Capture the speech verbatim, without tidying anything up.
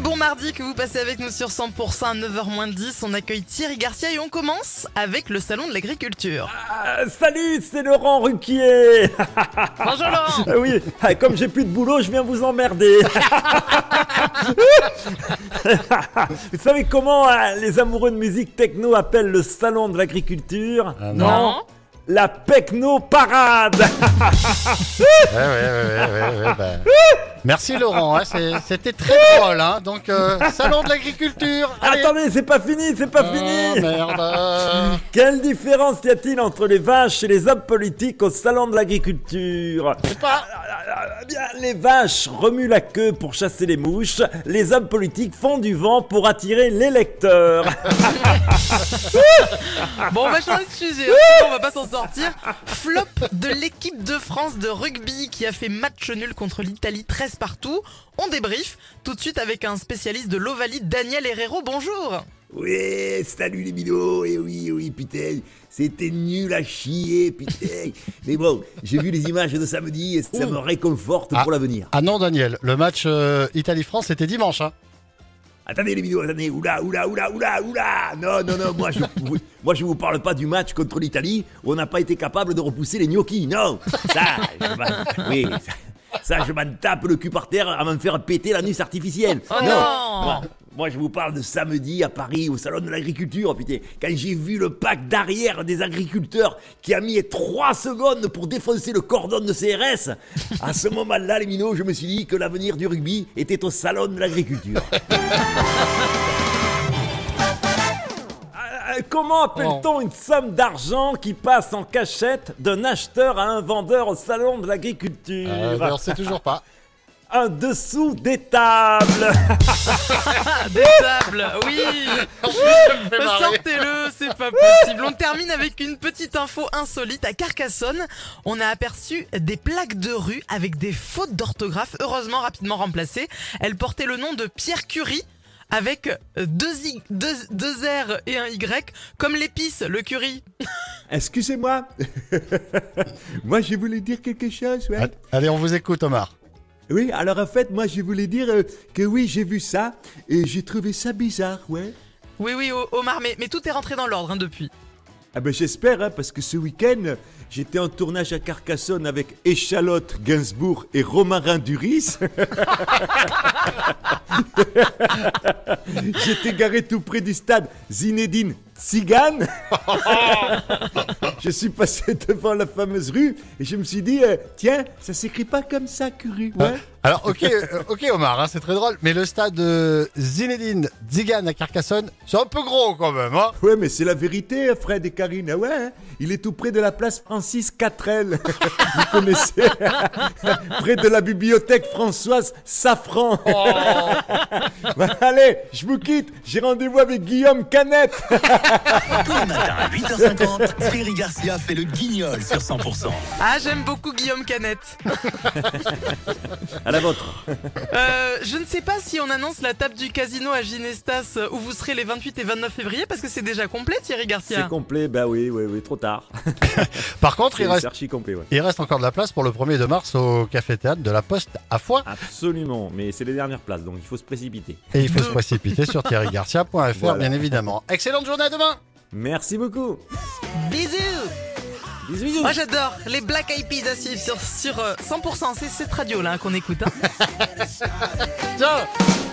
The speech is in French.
très bon mardi que vous passez avec nous sur cent pour cent à neuf heures moins dix. On accueille Thierry Garcia et on commence avec le salon de l'agriculture. Ah, salut, c'est Laurent Ruquier. Bonjour Laurent. Oui, comme j'ai plus de boulot, je viens vous emmerder. Vous savez comment les amoureux de musique techno appellent le salon de l'agriculture ? Ah, non, non. La Pecno Parade. ouais, ouais, ouais, ouais, ouais, bah. Merci Laurent, hein, c'est, c'était très drôle, hein, donc euh, salon de l'agriculture. Allez. Attendez, c'est pas fini, c'est pas oh, fini. Merde. Quelle différence y a-t-il entre les vaches et les hommes politiques au salon de l'agriculture ? Je sais pas. Bien, les vaches remuent la queue pour chasser les mouches, les hommes politiques font du vent pour attirer les lecteurs. Bon, on va changer de sujet, on va pas s'en sortir. Flop de l'équipe de France de rugby qui a fait match nul contre l'Italie treize partout. On débrief tout de suite avec un spécialiste de l'Ovalie, Daniel Herrero. Bonjour. Ouais, salut les minots. Et eh oui, oui, putain, c'était nul à chier, putain. Mais bon, j'ai vu les images de samedi et ça Ouh. me réconforte ah, pour l'avenir. Ah non, Daniel, le match euh, Italie-France, c'était dimanche, hein. Attendez les vidéos, attendez, oula, oula, oula, oula, oula. Non, non, non, moi je vous, moi, je vous parle pas du match contre l'Italie où on n'a pas été capable de repousser les gnocchis, non. Ça, je, oui, ça, ça je m'en tape le cul par terre à m'en faire péter l'anus artificiel. Oh non, non. Moi, moi je vous parle de samedi à Paris au salon de l'agriculture, putain. Quand j'ai vu le pack d'arrière des agriculteurs qui a mis trois secondes pour défoncer le cordon de C R S, à ce moment-là les minots, je me suis dit que l'avenir du rugby était au salon de l'agriculture. Comment appelle-t-on une somme d'argent qui passe en cachette d'un acheteur à un vendeur au salon de l'agriculture ? euh, On ne sait toujours pas. Un dessous d'étable. D'étable, oui. Sortez-le, c'est pas possible. On termine avec une petite info insolite. À Carcassonne, on a aperçu des plaques de rue avec des fautes d'orthographe, heureusement rapidement remplacées. Elles portaient le nom de Pierre Curie, avec deux, I, deux, deux R et un Y, comme l'épice, le curry. Excusez-moi. Moi, je voulais dire quelque chose. Ouais. Allez, on vous écoute, Omar. Oui, alors en fait, moi, je voulais dire euh, que oui, j'ai vu ça et j'ai trouvé ça bizarre, ouais. Oui, oui, Omar, mais, mais tout est rentré dans l'ordre hein, depuis. Ah ben j'espère, hein, parce que ce week-end, j'étais en tournage à Carcassonne avec Echalote Gainsbourg et Romarin Duris. J'étais garé tout près du stade Zinedine Zidane. Je suis passé devant la fameuse rue et je me suis dit, euh, tiens, ça s'écrit pas comme ça, Curie. Ouais. Alors, ok, ok Omar, hein, c'est très drôle, mais le stade euh, Zinedine Zidane à Carcassonne, c'est un peu gros quand même. Hein. Ouais, mais c'est la vérité, Fred et Karine. Ouais, hein, il est tout près de la place Francis-Catrelle. Vous connaissez. Près de la bibliothèque Françoise-Saffran. Oh. Bah, allez, je vous quitte. J'ai rendez-vous avec Guillaume Canette. Tous les matins à huit heures cinquante, Thierry Garcia fait le guignol sur cent pour cent. Ah, j'aime beaucoup Guillaume Canette. À la vôtre. Euh, je ne sais pas si on annonce la table du casino à Ginestas où vous serez les vingt-huit et vingt-neuf février parce que c'est déjà complet, Thierry Garcia. C'est complet, bah oui, oui, oui, trop tard. Par contre, il reste, archi complet, ouais. il reste encore de la place pour le premier de mars au Café Théâtre de la Poste à Foix. Absolument, mais c'est les dernières places, donc il faut se précipiter. Et il faut se précipiter sur thierry garcia point f r, voilà. Bien évidemment. Excellente journée, à demain. Merci beaucoup. Bisous. Bisous, bisous. Moi j'adore les Black Eyed Peas à suivre sur, sur cent pour cent, c'est cette radio là qu'on écoute. Hein. Ciao.